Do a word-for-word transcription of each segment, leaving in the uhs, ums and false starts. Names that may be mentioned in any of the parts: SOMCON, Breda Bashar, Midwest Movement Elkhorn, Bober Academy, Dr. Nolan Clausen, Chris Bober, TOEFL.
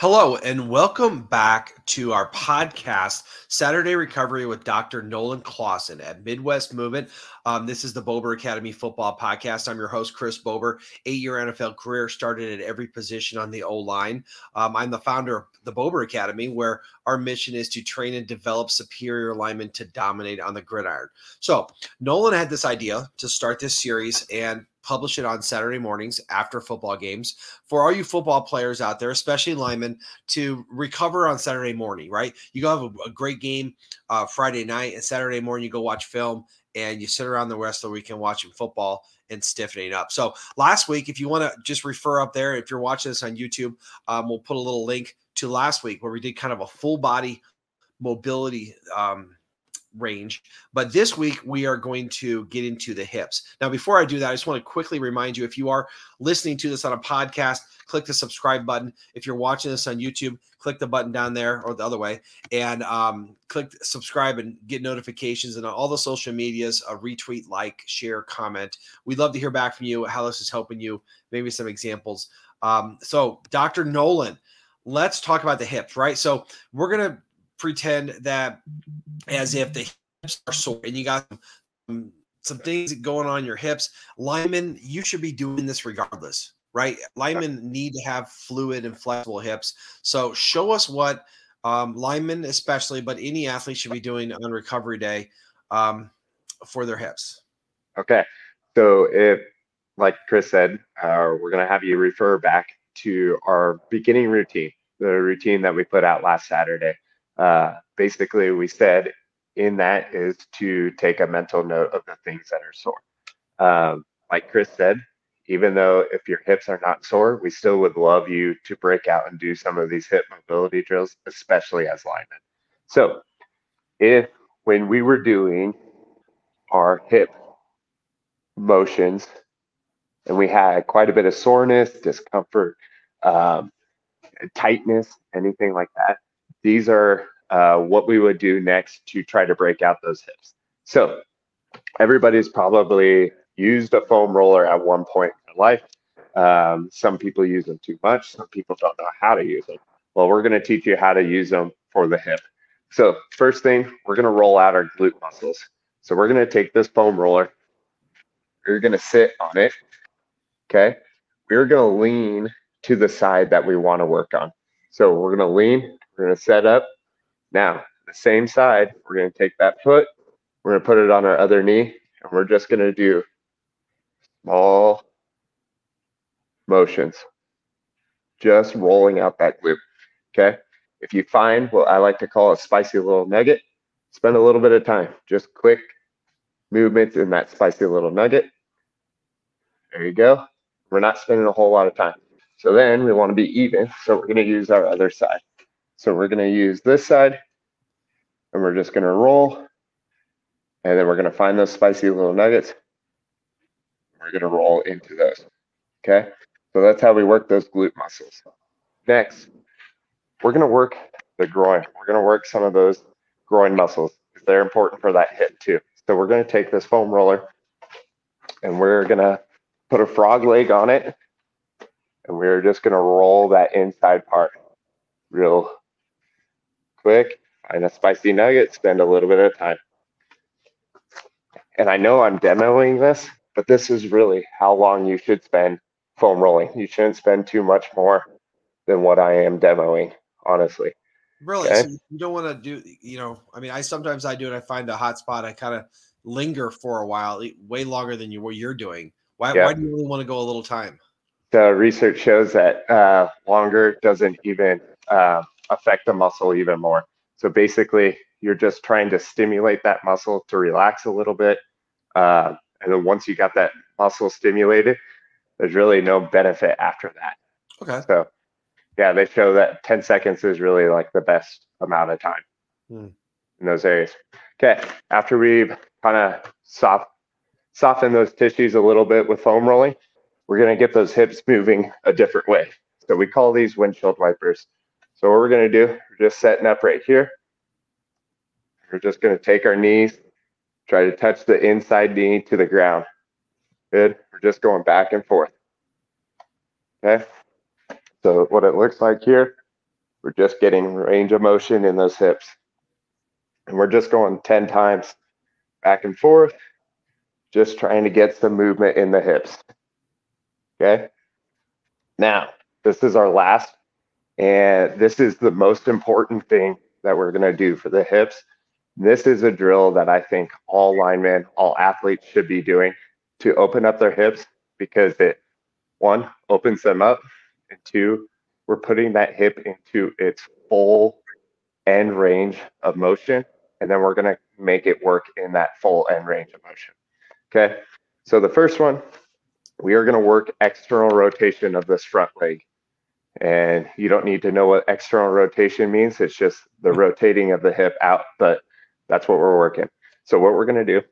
Hello, and welcome back to our podcast, Saturday Recovery with Doctor Nolan Clausen at Midwest Movement. Um, this is the Bober Academy football podcast. I'm your host, Chris Bober, eight-year N F L career, started at every position on the O-line. Um, I'm the founder of the Bober Academy, where our mission is to train and develop superior linemen to dominate on the gridiron. So Nolan had this idea to start this series and publish it on Saturday mornings after football games for all you football players out there, especially linemen, to recover on Saturday morning, right? You go have a, a great game uh, Friday night, and Saturday morning you go watch film and you sit around the rest of the weekend watching football and stiffening up. So last week, if you want to just refer up there, if you're watching this on YouTube, um, we'll put a little link to last week where we did kind of a full body mobility um range. But this week we are going to get into the hips. Now, before I do that, I just want to quickly remind you, if you are listening to this on a podcast, click the subscribe button. If you're watching this on YouTube, click the button down there or the other way and um, click subscribe and get notifications and on all the social medias, a retweet, like, share, comment. We'd love to hear back from you, how this is helping you, maybe some examples. Um, so Doctor Nolan, let's talk about the hips, right? So we're going to pretend that as if the hips are sore and you got some, some things going on in your hips. Linemen, you should be doing this regardless, right? Linemen need to have fluid and flexible hips. So show us what um, linemen especially, but any athlete should be doing on recovery day um, for their hips. Okay. So if, like Chris said, uh, we're going to have you refer back to our beginning routine, the routine that we put out last Saturday. Uh, basically, we said in that is to take a mental note of the things that are sore. Um, like Chris said, even though if your hips are not sore, we still would love you to break out and do some of these hip mobility drills, especially as linemen. So if when we were doing our hip motions and we had quite a bit of soreness, discomfort, um, tightness, anything like that, these are uh, what we would do next to try to break out those hips. So everybody's probably used a foam roller at one point in their life. Um, some people use them too much. Some people don't know how to use them. Well, we're going to teach you how to use them for the hip. So first thing, we're going to roll out our glute muscles. So we're going to take this foam roller. We're going to sit on it. Okay. We're going to lean to the side that we want to work on. So we're going to lean. We're going to set up. Now, the same side, we're going to take that foot, we're going to put it on our other knee, and we're just going to do small motions, just rolling out that glute, okay? If you find what I like to call a spicy little nugget, spend a little bit of time, just quick movements in that spicy little nugget. There you go. We're not spending a whole lot of time. So then we want to be even, so we're going to use our other side. So we're going to use this side and we're just going to roll. And then we're going to find those spicy little nuggets. We're going to roll into those. Okay. So that's how we work those glute muscles. Next, we're going to work the groin. We're going to work some of those groin muscles. They're important for that hip too. So we're going to take this foam roller and we're going to put a frog leg on it. And we're just going to roll that inside part real quick, find a spicy nugget, spend a little bit of time. And I know I'm demoing this, but this is really how long you should spend foam rolling. You shouldn't spend too much more than what I am demoing, honestly. Really? Okay? So you don't want to do, you know, I mean, I sometimes I do it. I find a hot spot. I kind of linger for a while, way longer than you what you're doing. Why, yeah. why do you really want to go a little time? The research shows that uh, longer doesn't even uh, affect the muscle even more. So basically, you're just trying to stimulate that muscle to relax a little bit. Uh, and then once you got that muscle stimulated, there's really no benefit after that. Okay. So, yeah, they show that ten seconds is really like the best amount of time hmm. in those areas. Okay. After we've kind of soft, softened those tissues a little bit with foam rolling, we're going to get those hips moving a different way. So we call these windshield wipers. So what we're going to do, we're just setting up right here. We're just going to take our knees, try to touch the inside knee to the ground. Good. We're just going back and forth. Okay. So what it looks like here We're just getting range of motion in those hips. And we're just going ten times back and forth, just trying to get some movement in the hips. Okay. Now, this is our last, and this is the most important thing that we're going to do for the hips. This is a drill that I think all linemen, all athletes should be doing to open up their hips, because it, one, opens them up, and two, we're putting that hip into its full end range of motion, and then we're going to make it work in that full end range of motion. Okay, so the first one, we are going to work external rotation of this front leg. And you don't need to know what external rotation means. It's just the rotating of the hip out, but that's what we're working. So what we're going to do,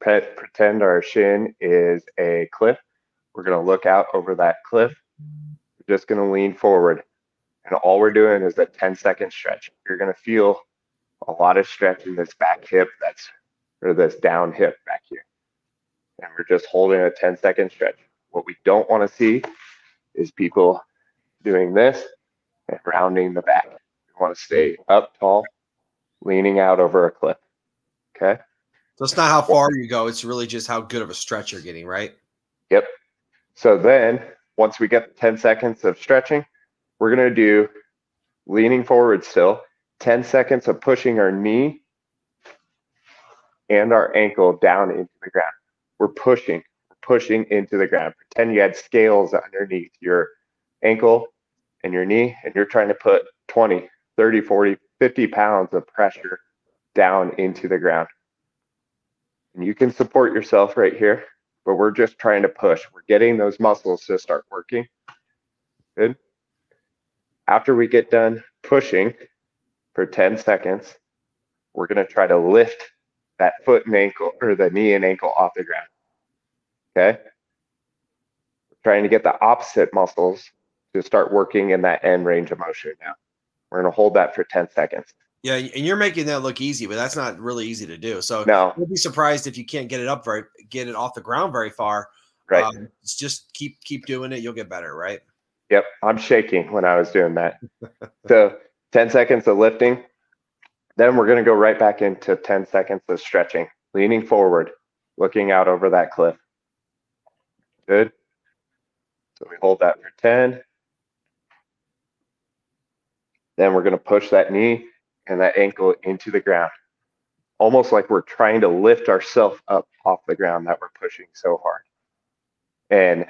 pretend our shin is a cliff. We're going to look out over that cliff. We're just going to lean forward. And all we're doing is a ten second stretch. You're going to feel a lot of stretch in this back hip, that's, or this down hip back here. And we're just holding a ten second stretch. What we don't want to see is people doing this and rounding the back. We want to stay up tall, leaning out over a cliff. Okay. So it's not how far you go. It's really just how good of a stretch you're getting, right? Yep. So then once we get the ten seconds of stretching, we're going to do leaning forward still, ten seconds of pushing our knee and our ankle down into the ground. We're pushing, pushing into the ground. Pretend you had scales underneath your ankle and your knee, and you're trying to put twenty, thirty, forty, fifty pounds of pressure down into the ground. And you can support yourself right here, but we're just trying to push. We're getting those muscles to start working. Good. After we get done pushing for ten seconds, we're going to try to lift that foot and ankle, or the knee and ankle, off the ground. Okay. We're trying to get the opposite muscles to start working in that end range of motion now. We're going to hold that for ten seconds. Yeah. And you're making that look easy, but that's not really easy to do. So no. You'll be surprised if you can't get it up very, get it off the ground very far. Right. Um, it's just keep, keep doing it. You'll get better. Right. Yep. I'm shaking when I was doing that. So ten seconds of lifting. Then we're going to go right back into ten seconds of stretching, leaning forward, looking out over that cliff. Good. So we hold that for ten. Then we're going to push that knee and that ankle into the ground, almost like we're trying to lift ourselves up off the ground that we're pushing so hard. And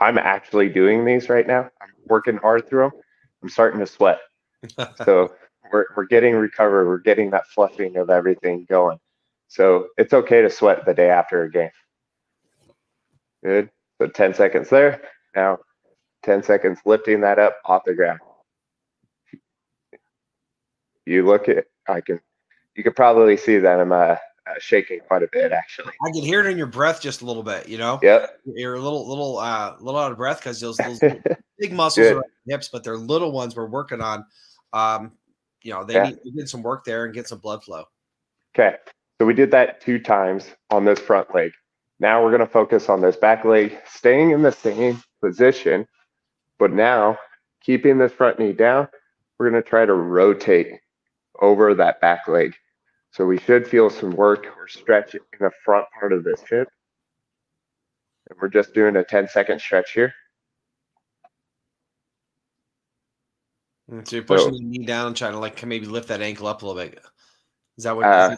I'm actually doing these right now. I'm working hard through them. I'm starting to sweat. So We're we're getting recovered. We're getting that flushing of everything going. So it's okay to sweat the day after a game. Good. So ten seconds there. Now ten seconds lifting that up off the ground. You look at, I can, you could probably see that I'm uh, shaking quite a bit, actually. I can hear it in your breath just a little bit, you know? Yep. You're a little, little, uh, little out of breath because those, those big muscles Good. Are on the hips, but they're little ones we're working on. Um, You know, they yeah. need to do some work there and get some blood flow. Okay. So we did that two times on this front leg. Now we're going to focus on this back leg, staying in the same position, but now keeping this front knee down, we're going to try to rotate over that back leg. So we should feel some work or stretch in the front part of this hip. And we're just doing a ten second stretch here. So you're pushing so, the knee down and trying to like maybe lift that ankle up a little bit. Is that what you're doing? Uh,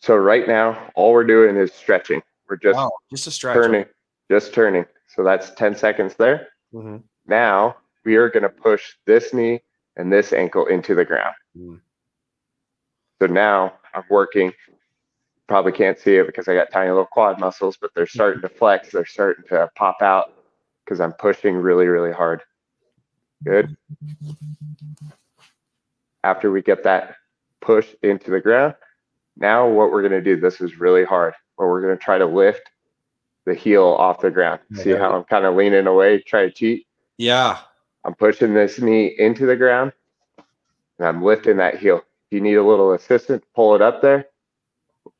so right now, all we're doing is stretching. We're just, wow, just a stretch. turning, just turning. So that's ten seconds there. Mm-hmm. Now we are going to push this knee and this ankle into the ground. Mm-hmm. So now I'm working. Probably can't see it because I got tiny little quad muscles, but they're starting to flex. They're starting to pop out because I'm pushing really, really hard. Good. After we get that push into the ground, now what we're going to do, this is really hard, but we're going to try to lift the heel off the ground. See how I'm kind of leaning away, try to cheat? Yeah. I'm pushing this knee into the ground, and I'm lifting that heel. If you need a little assistance, pull it up there,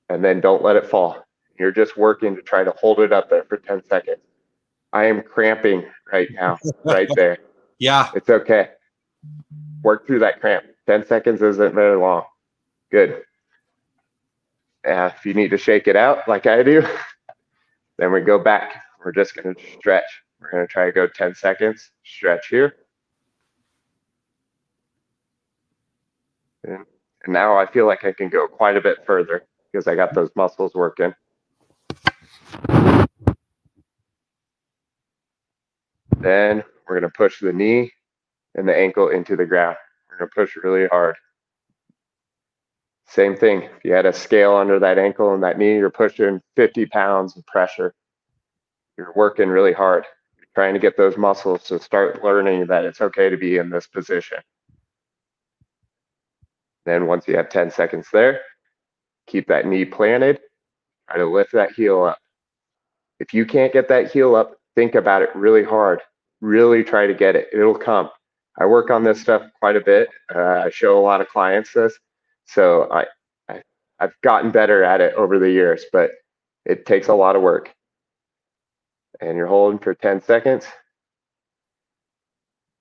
and then don't let it fall. You're just working to try to hold it up there for ten seconds. I am cramping right now, right there. Yeah. It's okay. work through that cramp. ten seconds isn't very long. Good. Uh, if you need to shake it out like I do, then we go back. We're just going to stretch. We're going to try to go ten seconds, stretch here. And now I feel like I can go quite a bit further because I got those muscles working. Then we're going to push the knee and the ankle into the ground. We're going to push really hard. Same thing. If you had a scale under that ankle and that knee, you're pushing fifty pounds of pressure. You're working really hard. You're trying to get those muscles to start learning that it's okay to be in this position. Then once you have ten seconds there, keep that knee planted. Try to lift that heel up. If you can't get that heel up, think about it really hard. Really try to get it. It'll come. I work on this stuff quite a bit. Uh, I show a lot of clients this. So I, I, I've gotten better at it over the years, but it takes a lot of work. And you're holding for ten seconds.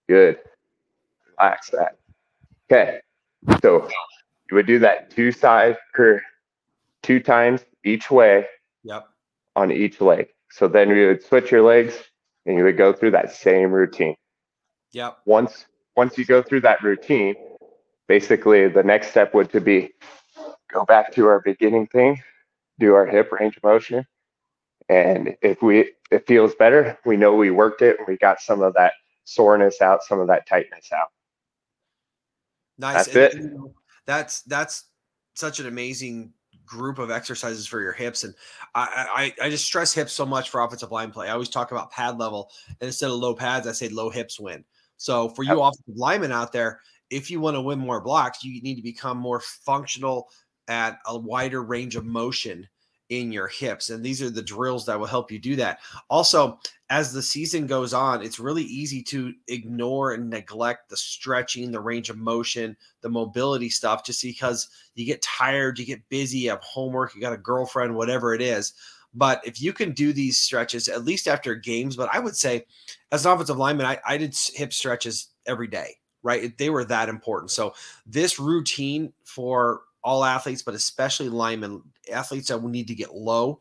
Good. Relax that. Okay. So you would do that two side or two times each way. Yep. On each leg. So then you would switch your legs and you would go through that same routine. Yep. Once once you go through that routine, basically the next step would to be go back to our beginning thing, do our hip range of motion. And if we it feels better, we know we worked it and we got some of that soreness out, some of that tightness out. Nice. That's and, it. You know, that's that's such an amazing group of exercises for your hips. And I, I I just stress hips so much for offensive line play. I always talk about pad level. And instead of low pads, I say low hips win. So for you yep. offensive linemen out there, if you want to win more blocks, you need to become more functional at a wider range of motion in your hips. And these are the drills that will help you do that. Also, as the season goes on, it's really easy to ignore and neglect the stretching, the range of motion, the mobility stuff, just because you get tired, you get busy, you have homework, you got a girlfriend, whatever it is. But if you can do these stretches, at least after games, but I would say as an offensive lineman, I, I did hip stretches every day, right? They were that important. So this routine for all athletes, but especially linemen, athletes that will need to get low,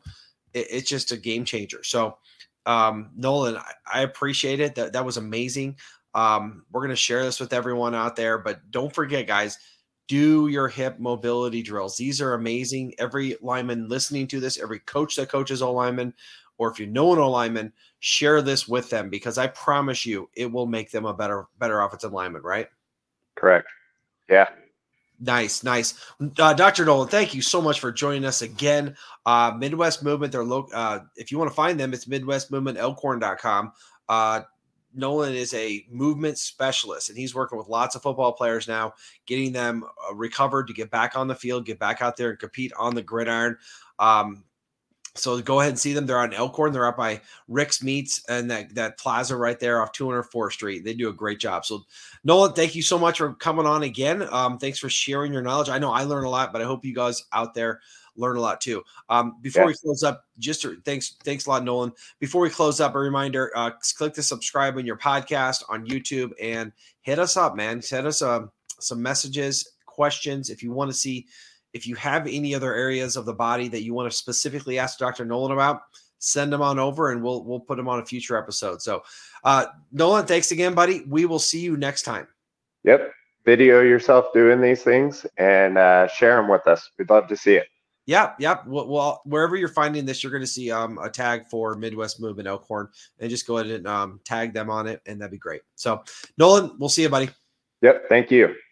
it, it's just a game changer. So um, Nolan, I, I appreciate it. That, that was amazing. Um, we're going to share this with everyone out there, but don't forget, guys, do your hip mobility drills. These are amazing. Every lineman listening to this, every coach that coaches O-linemen, or if you know an O-lineman, share this with them, because I promise you it will make them a better, better offensive lineman, right? Correct. Yeah. Nice, nice. Uh, Doctor Nolan, thank you so much for joining us again. Uh, Midwest Movement, they're lo- uh, if you want to find them, it's midwest movement elkhorn dot com. Uh, Nolan is a movement specialist, and he's working with lots of football players now, getting them uh, recovered to get back on the field, get back out there and compete on the gridiron. Um, so go ahead and see them. They're on Elkhorn. They're out by Rick's Meats and that, that plaza right there off two oh fourth street. They do a great job. So Nolan, thank you so much for coming on again. Um, thanks for sharing your knowledge. I know I learn a lot, but I hope you guys out there learn a lot too. Um, before yeah. we close up, just to, thanks. Thanks a lot, Nolan. Before we close up, a reminder, uh, click to subscribe on your podcast on YouTube and hit us up, man. Send us uh, some messages, questions. If you want to see If you have any other areas of the body that you want to specifically ask Doctor Nolan about, send them on over and we'll we'll put them on a future episode. So, uh, Nolan, thanks again, buddy. We will see you next time. Yep. Video yourself doing these things and uh, share them with us. We'd love to see it. Yep. Yep. Well, well wherever you're finding this, you're going to see um, a tag for Midwest Movement Elkhorn, and just go ahead and um, tag them on it, and that'd be great. So, Nolan, we'll see you, buddy. Yep. Thank you.